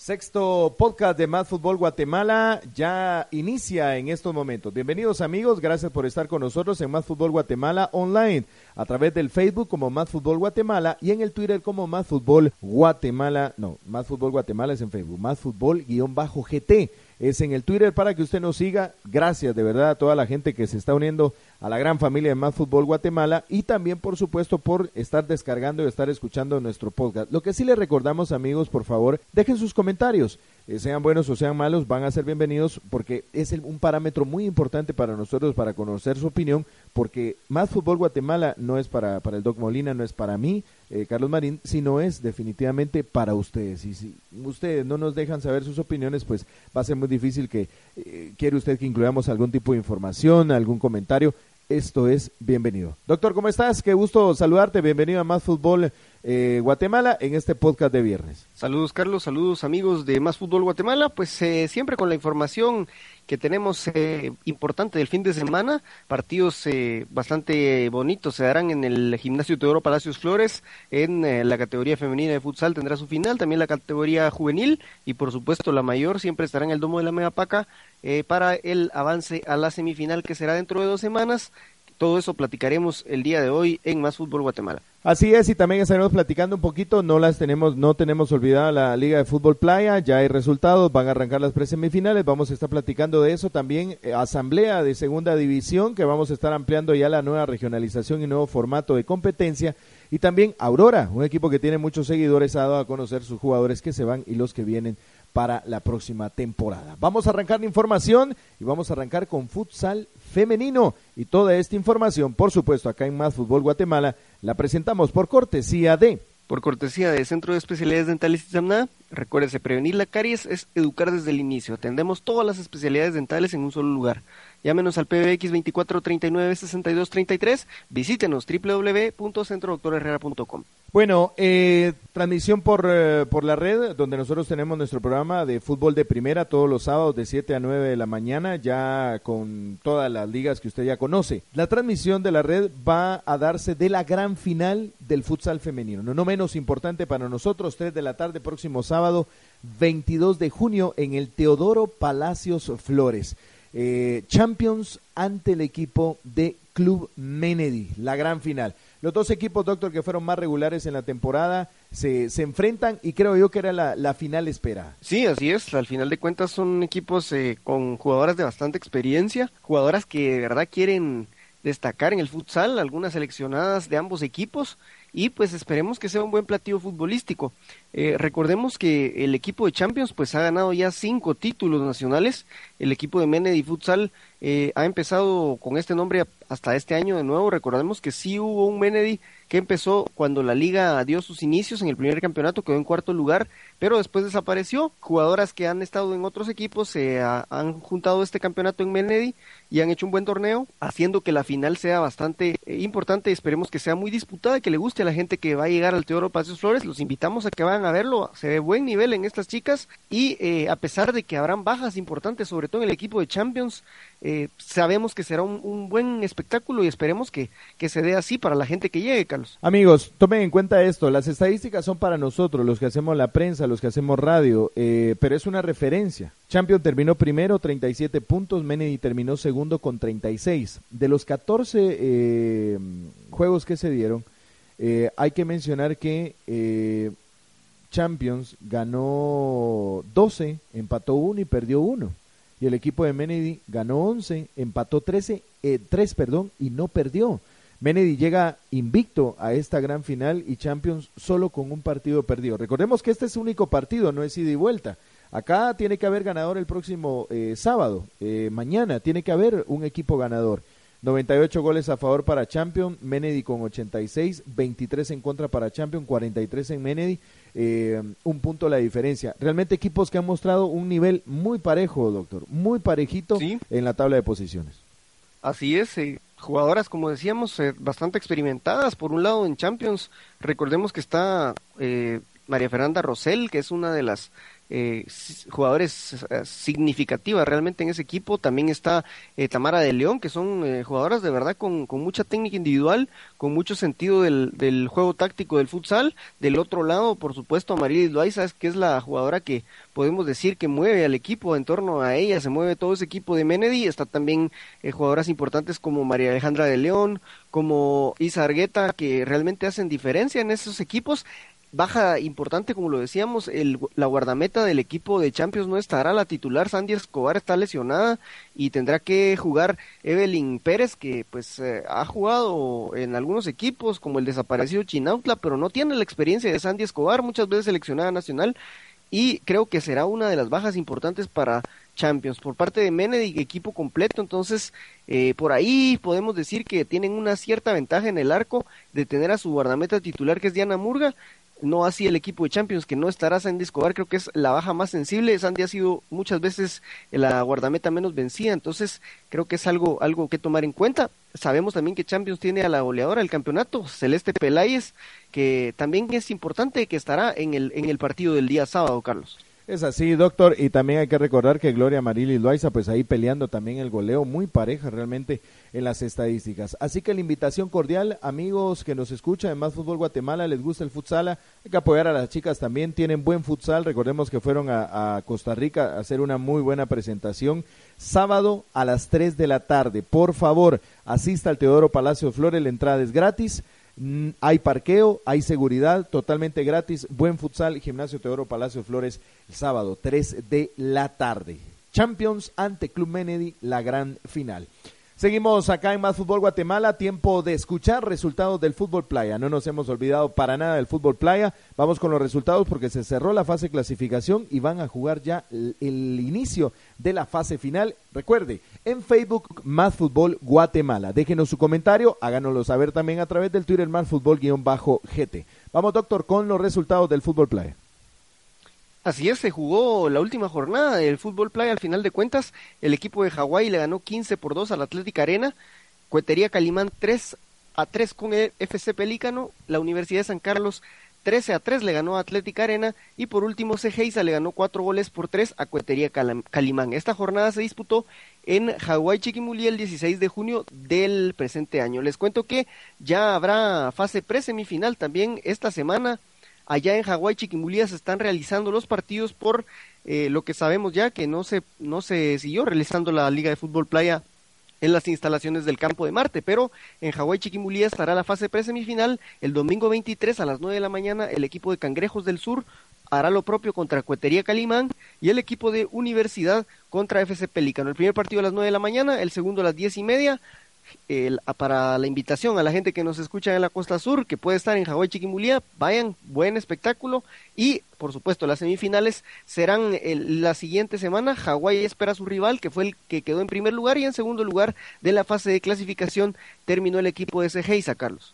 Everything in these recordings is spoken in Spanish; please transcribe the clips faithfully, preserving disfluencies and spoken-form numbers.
Sexto podcast de Más Fútbol Guatemala ya inicia en estos momentos. Bienvenidos amigos, gracias por estar con nosotros en Más Fútbol Guatemala online, a través del Facebook como Más Fútbol Guatemala y en el Twitter como Más Fútbol Guatemala, no, Más Fútbol Guatemala es en Facebook, Más Fútbol guión bajo G T es en el Twitter para que usted nos siga. Gracias de verdad a toda la gente que se está uniendo a la gran familia de Más Fútbol Guatemala y también por supuesto por estar descargando y estar escuchando nuestro podcast. Lo que sí les recordamos amigos, por favor, dejen sus comentarios, eh, sean buenos o sean malos, van a ser bienvenidos porque es el, un parámetro muy importante para nosotros para conocer su opinión, porque Más Fútbol Guatemala no es para, para el Doc Molina, no es para mí, eh, Carlos Marín, sino es definitivamente para ustedes, y si ustedes no nos dejan saber sus opiniones, pues va a ser muy difícil que, eh, quiere usted que incluyamos algún tipo de información, algún comentario. Esto es bienvenido. Doctor, ¿cómo estás? Qué gusto saludarte. Bienvenido a Más Fútbol eh, Guatemala en este podcast de viernes. Saludos, Carlos. Saludos, amigos de Más Fútbol Guatemala. Pues eh, siempre con la información que tenemos eh, importante del fin de semana. Partidos eh, bastante bonitos se darán en el gimnasio Teodoro Palacios Flores. En eh, la categoría femenina de futsal tendrá su final. También la categoría juvenil y, por supuesto, la mayor siempre estará en el domo de la Megapaca. Eh, para el avance a la semifinal que será dentro de dos semanas. Todo eso platicaremos el día de hoy en Más Fútbol Guatemala. Así es, y también estaremos platicando un poquito, no las tenemos, no tenemos olvidada la Liga de Fútbol Playa, ya hay resultados, van a arrancar las presemifinales, vamos a estar platicando de eso también, eh, asamblea de segunda división, que vamos a estar ampliando ya la nueva regionalización y nuevo formato de competencia. Y también Aurora, un equipo que tiene muchos seguidores, ha dado a conocer sus jugadores que se van y los que vienen para la próxima temporada. Vamos a arrancar la información y vamos a arrancar con futsal femenino y toda esta información, por supuesto, acá en Más Fútbol Guatemala, la presentamos por cortesía de... Por cortesía de Centro de Especialidades Dentales Itzamna. Recuérdese, prevenir la caries es educar desde el inicio. Atendemos todas las especialidades dentales en un solo lugar. Llámenos al P B X veinticuatro treinta y nueve sesenta y dos treinta y tres. Visítenos doble u doble u doble u punto centro doctor herrera punto com. Bueno, eh, transmisión por, eh, por la red, donde nosotros tenemos nuestro programa de fútbol de primera todos los sábados de siete a nueve de la mañana, ya con todas las ligas que usted ya conoce. La transmisión de la red va a darse de la gran final del futsal femenino, no, no menos importante para nosotros, tres de la tarde, próximo sábado veintidós de junio en el Teodoro Palacios Flores. Eh, Champions ante el equipo de Club Menedy, la gran final. Los dos equipos, doctor, que fueron más regulares en la temporada se, se enfrentan y creo yo que era la, la final esperada. Sí, así es. Al final de cuentas son equipos eh, con jugadoras de bastante experiencia, jugadoras que de verdad quieren destacar en el futsal, algunas seleccionadas de ambos equipos y pues esperemos que sea un buen platillo futbolístico. Eh, recordemos que el equipo de Champions pues ha ganado ya cinco títulos nacionales. El equipo de Menedy Futsal eh, ha empezado con este nombre hasta este año de nuevo. Recordemos que sí hubo un Menedy que empezó cuando la liga dio sus inicios en el primer campeonato, quedó en cuarto lugar, pero después desapareció. Jugadoras que han estado en otros equipos se eh, han juntado este campeonato en Menedy y han hecho un buen torneo, haciendo que la final sea bastante eh, importante. Esperemos que sea muy disputada y que le guste a la gente que va a llegar al Teodoro Palacios Flores. Los invitamos a que vayan a verlo, se ve buen nivel en estas chicas y eh, a pesar de que habrán bajas importantes, sobre todo en el equipo de Champions, eh, sabemos que será un, un buen espectáculo y esperemos que, que se dé así para la gente que llegue, Carlos. Amigos, tomen en cuenta esto, las estadísticas son para nosotros, los que hacemos la prensa, los que hacemos radio, eh, pero es una referencia. Champions terminó primero, treinta y siete puntos, Menedy terminó segundo con treinta y seis. De los catorce eh, juegos que se dieron, eh, hay que mencionar que... Eh, Champions ganó doce, empató uno y perdió uno. Y el equipo de Menedy ganó once, empató trece, eh, tres perdón, y no perdió. Menedy llega invicto a esta gran final y Champions solo con un partido perdido. Recordemos que este es único partido, no es ida y vuelta. Acá tiene que haber ganador el próximo eh, sábado, eh, mañana tiene que haber un equipo ganador. noventa y ocho goles a favor para Champions, Menedy con ochenta y seis, veintitrés en contra para Champions, cuarenta y tres en Menedy, eh, un punto la diferencia. Realmente equipos que han mostrado un nivel muy parejo, doctor, muy parejito, ¿sí?, en la tabla de posiciones. Así es, eh, jugadoras, como decíamos, eh, bastante experimentadas. Por un lado en Champions, recordemos que está eh, María Fernanda Rosell, que es una de las Eh, jugadores eh, significativas realmente en ese equipo. También está eh, Tamara de León, que son eh, jugadoras de verdad con, con mucha técnica individual, con mucho sentido del, del juego táctico del futsal. Del otro lado, por supuesto, Marilis Loaiza, que es la jugadora que podemos decir que mueve al equipo, en torno a ella se mueve todo ese equipo de Menedy. Está también eh, jugadoras importantes como María Alejandra de León, como Isa Argueta, que realmente hacen diferencia en esos equipos. Baja importante, como lo decíamos, el, la guardameta del equipo de Champions no estará, la titular Sandy Escobar está lesionada y tendrá que jugar Evelyn Pérez, que pues eh, ha jugado en algunos equipos como el desaparecido Chinautla, pero no tiene la experiencia de Sandy Escobar, muchas veces seleccionada nacional, y creo que será una de las bajas importantes para Champions. Por parte de Menedy, equipo completo, entonces eh, por ahí podemos decir que tienen una cierta ventaja en el arco de tener a su guardameta titular, que es Diana Murga. No así el equipo de Champions, que no estará Sandy Escobar, creo que es la baja más sensible. Sandy ha sido muchas veces la guardameta menos vencida, entonces creo que es algo, algo que tomar en cuenta. Sabemos también que Champions tiene a la goleadora del campeonato, Celeste Peláez, que también es importante, que estará en el, en el partido del día sábado, Carlos. Es así, doctor, y también hay que recordar que Gloria Amarillo y Loaiza, pues ahí peleando también el goleo, muy pareja realmente en las estadísticas. Así que la invitación cordial, amigos que nos escuchan en Más Fútbol Guatemala, les gusta el futsal, hay que apoyar a las chicas también, tienen buen futsal, recordemos que fueron a, a Costa Rica a hacer una muy buena presentación. Sábado a las tres de la tarde, por favor, asista al Teodoro Palacios Flores, la entrada es gratis. Hay parqueo, hay seguridad, totalmente gratis, buen futsal, gimnasio Teodoro Palacios Flores, el sábado tres de la tarde. Champions ante Club Menedy, la gran final. Seguimos acá en Más Fútbol Guatemala, tiempo de escuchar resultados del fútbol playa. No nos hemos olvidado para nada del fútbol playa. Vamos con los resultados porque se cerró la fase de clasificación y van a jugar ya el, el inicio de la fase final. Recuerde, en Facebook, Más Fútbol Guatemala. Déjenos su comentario, háganoslo saber también a través del Twitter, Más Fútbol guión bajo G T. Vamos, doctor, con los resultados del fútbol playa. Así es, se jugó la última jornada del fútbol playa. Al final de cuentas, el equipo de Hawaii le ganó quince por dos al Atlética Arena, Cuetería Calimán tres a tres con el F C Pelícano, la Universidad de San Carlos trece a tres le ganó a Atlética Arena y por último C G I S A le ganó cuatro goles por tres a Cuetería Calimán. Esta jornada se disputó en Hawaii Chiquimulí el dieciséis de junio del presente año. Les cuento que ya habrá fase pre-semifinal también esta semana. Allá en Hawaii Chiquimulí se están realizando los partidos por eh, lo que sabemos ya que no se no se siguió realizando la Liga de Fútbol Playa en las instalaciones del Campo de Marte, pero en Hawaii Chiquimulí estará la fase pre-semifinal el domingo veintitrés a las nueve de la mañana. El equipo de Cangrejos del Sur hará lo propio contra Cuetería Calimán y el equipo de Universidad contra F C Pelícano. El primer partido a las nueve de la mañana, el segundo a las diez y media. El, para la invitación a la gente que nos escucha en la Costa Sur, que puede estar en Hawaii Chiquimulí, vayan, buen espectáculo. Y por supuesto las semifinales serán el, la siguiente semana. Hawaii espera a su rival, que fue el que quedó en primer lugar, y en segundo lugar de la fase de clasificación terminó el equipo de C G I S A, Carlos.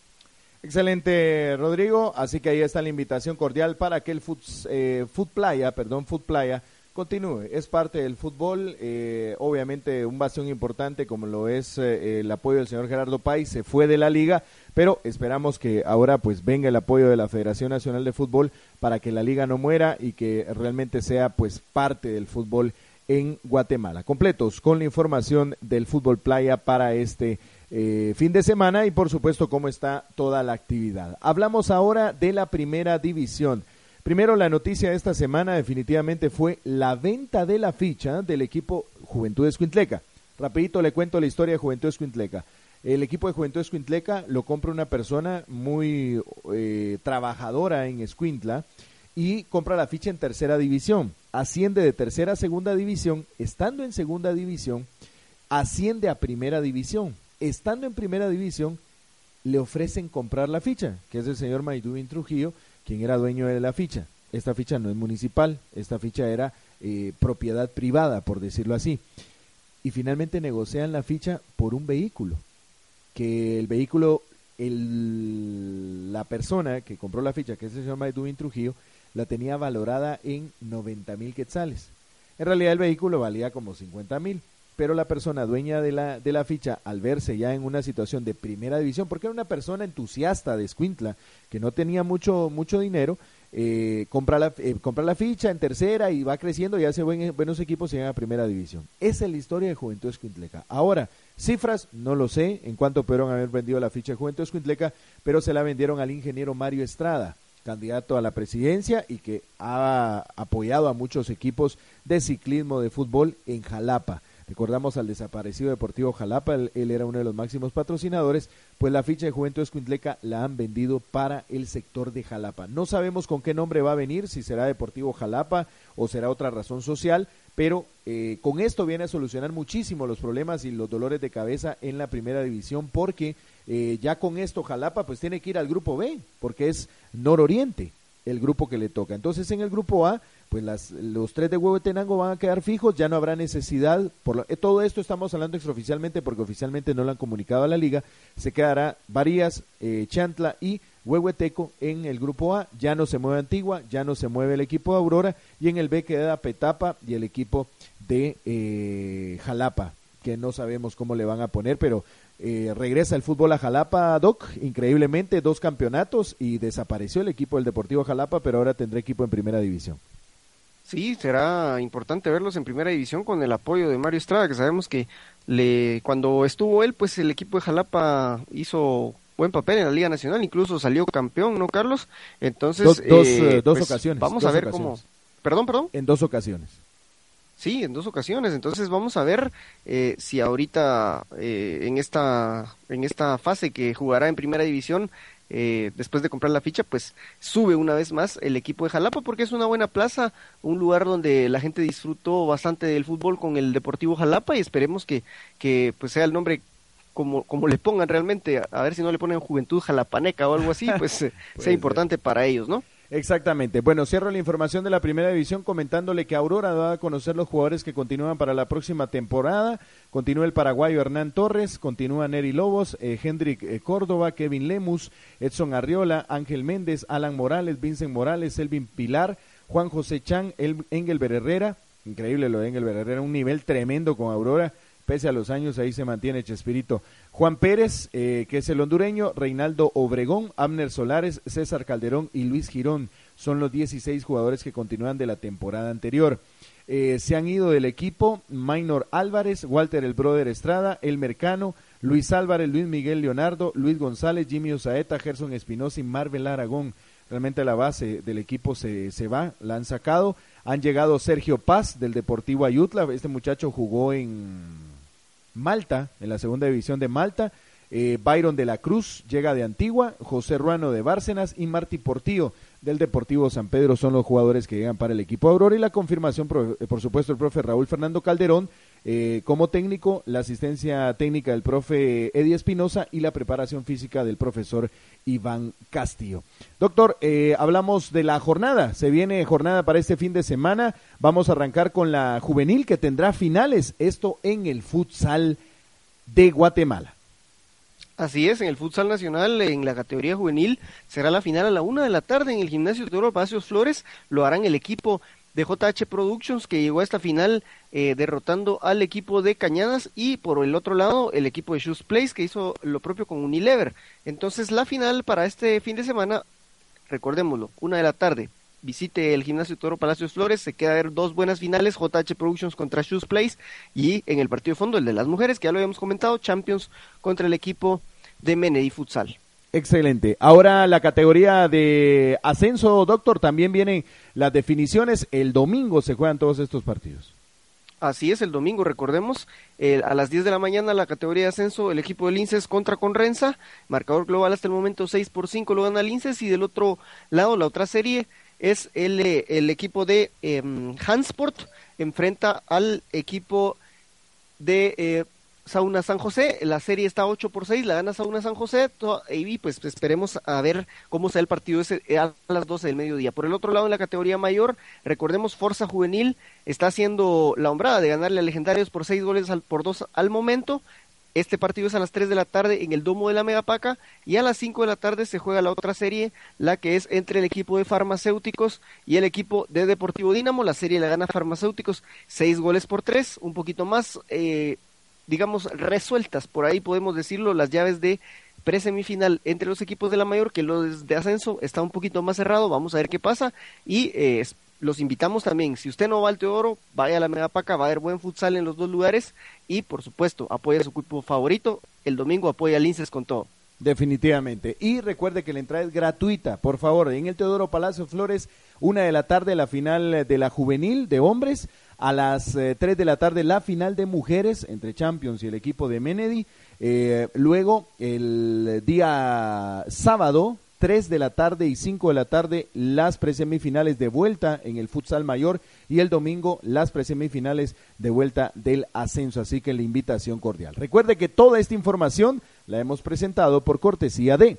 Excelente, Rodrigo, así que ahí está la invitación cordial para que el futs, eh, fut playa, perdón, fut playa continúe, es parte del fútbol, eh, obviamente un bastión importante como lo es eh, el apoyo del señor Gerardo Páez, se fue de la liga, pero esperamos que ahora pues venga el apoyo de la Federación Nacional de Fútbol para que la liga no muera y que realmente sea pues parte del fútbol en Guatemala. Completos con la información del fútbol playa para este eh, fin de semana y por supuesto cómo está toda la actividad. Hablamos ahora de la primera división. Primero, la noticia de esta semana definitivamente fue la venta de la ficha del equipo Juventud Escuintleca. Rapidito le cuento la historia de Juventud Escuintleca. El equipo de Juventud Escuintleca lo compra una persona muy eh, trabajadora en Escuintla y compra la ficha en tercera división. Asciende de tercera a segunda división, estando en segunda división, asciende a primera división. Estando en primera división, le ofrecen comprar la ficha, que es el señor Maidubin Trujillo, quien era dueño de la ficha. Esta ficha no es municipal, esta ficha era eh, propiedad privada, por decirlo así. Y finalmente negocian la ficha por un vehículo, que el vehículo, el, la persona que compró la ficha, que es el señor Maidubin Trujillo, la tenía valorada en noventa mil quetzales. En realidad el vehículo valía como cincuenta mil, pero la persona dueña de la, de la ficha, al verse ya en una situación de primera división, porque era una persona entusiasta de Escuintla, que no tenía mucho, mucho dinero, eh, compra, la, eh, compra la ficha en tercera y va creciendo y hace buen, buenos equipos y llega a primera división. Esa es la historia de Juventud Escuintleca. Ahora, cifras, no lo sé en cuánto pudieron haber vendido la ficha de Juventud Escuintleca, pero se la vendieron al ingeniero Mario Estrada, candidato a la presidencia y que ha apoyado a muchos equipos de ciclismo, de fútbol en Jalapa. Recordamos al desaparecido Deportivo Jalapa, él, él era uno de los máximos patrocinadores, pues la ficha de Juventud Escuintleca la han vendido para el sector de Jalapa. No sabemos con qué nombre va a venir, si será Deportivo Jalapa o será otra razón social, pero eh, con esto viene a solucionar muchísimo los problemas y los dolores de cabeza en la primera división, porque eh, ya con esto Jalapa pues tiene que ir al grupo B, porque es Nororiente el grupo que le toca. Entonces en el grupo A, pues las, los tres de Huehuetenango van a quedar fijos, ya no habrá necesidad, por lo, eh, todo esto estamos hablando extraoficialmente porque oficialmente no lo han comunicado a la liga, se quedará Varías, eh, Chantla y Huehueteco en el grupo A, ya no se mueve Antigua, ya no se mueve el equipo de Aurora, y en el B queda Petapa y el equipo de eh, Jalapa, que no sabemos cómo le van a poner, pero eh, regresa el fútbol a Jalapa, Doc, increíblemente, dos campeonatos y desapareció el equipo del Deportivo Jalapa, pero ahora tendrá equipo en primera división. Sí, será importante verlos en primera división con el apoyo de Mario Estrada, que sabemos que le, cuando estuvo él, pues el equipo de Jalapa hizo buen papel en la Liga Nacional, incluso salió campeón, ¿no, Carlos? Entonces, dos, dos, eh, dos pues, ocasiones. Vamos dos a ver ocasiones. cómo... Perdón, perdón. En dos ocasiones. Sí, en dos ocasiones. Entonces vamos a ver eh, si ahorita eh, en esta en esta fase que jugará en primera división, eh, después de comprar la ficha, pues sube una vez más el equipo de Jalapa, porque es una buena plaza, un lugar donde la gente disfrutó bastante del fútbol con el Deportivo Jalapa, y esperemos que, que pues sea el nombre como como le pongan realmente, a ver si no le ponen Juventud Jalapaneca o algo así, pues, pues sea importante para ellos, ¿no? Exactamente. Bueno, cierro la información de la primera división comentándole que Aurora va a conocer los jugadores que continúan para la próxima temporada. Continúa el paraguayo Hernán Torres, continúa Neri Lobos, eh, Hendrik eh, Córdoba, Kevin Lemus, Edson Arriola, Ángel Méndez, Alan Morales, Vincent Morales, Elvin Pilar, Juan José Chan, el, Engelber Herrera. Increíble lo de Engelber Herrera, un nivel tremendo con Aurora. Pese a los años, ahí se mantiene Chespirito. Juan Pérez, eh, que es el hondureño, Reinaldo Obregón, Abner Solares, César Calderón y Luis Girón. Son los dieciséis jugadores que continúan de la temporada anterior. Eh, se han ido del equipo Maynor Álvarez, Walter el Brother Estrada, Elmer Cano, Luis Álvarez, Luis Miguel Leonardo, Luis González, Jimmy Osaeta, Gerson Espinosa y Marvel Aragón. Realmente la base del equipo se, se va, la han sacado. Han llegado Sergio Paz, del Deportivo Ayutla. Este muchacho jugó en Malta, en la segunda división de Malta, eh, Byron de la Cruz llega de Antigua, José Ruano de Bárcenas y Martí Portillo del Deportivo San Pedro son los jugadores que llegan para el equipo Aurora, y la confirmación, por supuesto, el profe Raúl Fernando Calderón eh, como técnico, la asistencia técnica del profe Eddie Espinosa y la preparación física del profesor Iván Castillo. Doctor, eh, hablamos de la jornada, se viene jornada para este fin de semana, vamos a arrancar con la juvenil que tendrá finales, esto en el futsal de Guatemala. Así es, en el futsal nacional, en la categoría juvenil, será la final a la una de la tarde en el gimnasio Teodoro Palacios Flores, lo harán el equipo de J H Productions, que llegó a esta final eh, derrotando al equipo de Cañadas, y por el otro lado el equipo de Shoes Place, que hizo lo propio con Unilever. Entonces la final para este fin de semana, recordémoslo, una de la tarde, visite el gimnasio Toro Palacios Flores, se queda a ver dos buenas finales, J H Productions contra Shoes Place, y en el partido de fondo el de las mujeres, que ya lo habíamos comentado, Champions contra el equipo de Menedy Futsal. Excelente. Ahora la categoría de ascenso, doctor, también vienen las definiciones. El domingo se juegan todos estos partidos. Así es, el domingo, recordemos, eh, a las diez de la mañana la categoría de ascenso, el equipo de Linces contra Conrenza, marcador global hasta el momento seis por cinco lo gana Linces, y del otro lado la otra serie es el, el equipo de eh, Hansport, enfrenta al equipo de eh, Sauna San José, la serie está ocho por seis, la gana Sauna San José, y pues esperemos a ver cómo será el partido ese a las doce del mediodía. Por el otro lado, en la categoría mayor, recordemos, Forza Juvenil está haciendo la hombrada de ganarle a Legendarios por seis goles al, por dos al momento, Este partido es a las tres de la tarde en el Domo de la Megapaca y a las cinco de la tarde se juega la otra serie, la que es entre el equipo de Farmacéuticos y el equipo de Deportivo Dínamo. La serie la gana Farmacéuticos seis goles por tres, un poquito más, eh, digamos, resueltas, por ahí podemos decirlo, las llaves de pre-semifinal entre los equipos de la mayor, que los de ascenso está un poquito más cerrado. Vamos a ver qué pasa y eh, los invitamos también, si usted no va al Teodoro, vaya a la Megapaca, va a haber buen futsal en los dos lugares y por supuesto apoya a su equipo favorito. El domingo apoya al Linces con todo. Definitivamente, y recuerde que la entrada es gratuita, por favor, en el Teodoro Palacios Flores, una de la tarde la final de la juvenil de hombres, a las eh, tres de la tarde la final de mujeres entre Champions y el equipo de Menedy. Eh, luego el día sábado tres de la tarde y cinco de la tarde las presemifinales de vuelta en el futsal mayor y el domingo las presemifinales de vuelta del ascenso, así que la invitación cordial. Recuerde que toda esta información la hemos presentado por cortesía de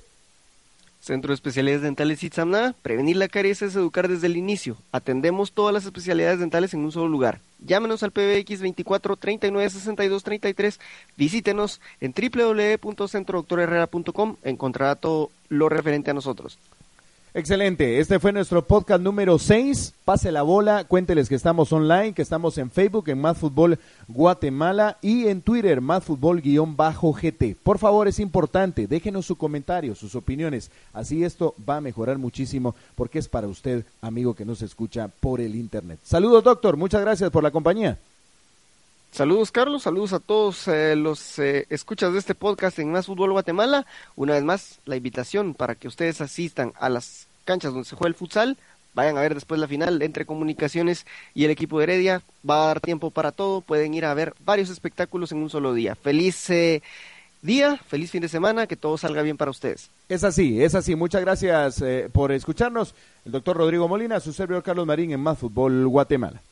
Centro de Especialidades Dentales Itzamna. Prevenir la carencia es educar desde el inicio. Atendemos todas las especialidades dentales en un solo lugar. Llámenos al P B X veinticuatro, treinta y nueve, sesenta y dos, treinta y tres. Visítenos en doble u doble u doble u punto centro doctor herrera punto com. Encontrará todo lo referente a nosotros. Excelente, este fue nuestro podcast número seis, pase la bola, cuénteles que estamos online, que estamos en Facebook, en Más Fútbol Guatemala y en Twitter, Más Fútbol guión bajo G T. Por favor, es importante, déjenos su comentario, sus opiniones, así esto va a mejorar muchísimo porque es para usted, amigo que nos escucha por el internet. Saludos, doctor, muchas gracias por la compañía. Saludos, Carlos, saludos a todos eh, los eh, escuchas de este podcast en Más Fútbol Guatemala. Una vez más, la invitación para que ustedes asistan a las canchas donde se juega el futsal. Vayan a ver después la final entre Comunicaciones y el equipo de Heredia. Va a dar tiempo para todo. Pueden ir a ver varios espectáculos en un solo día. Feliz eh, día, feliz fin de semana, que todo salga bien para ustedes. Es así, es así. Muchas gracias eh, por escucharnos. El doctor Rodrigo Molina, su servidor Carlos Marín en Más Fútbol Guatemala.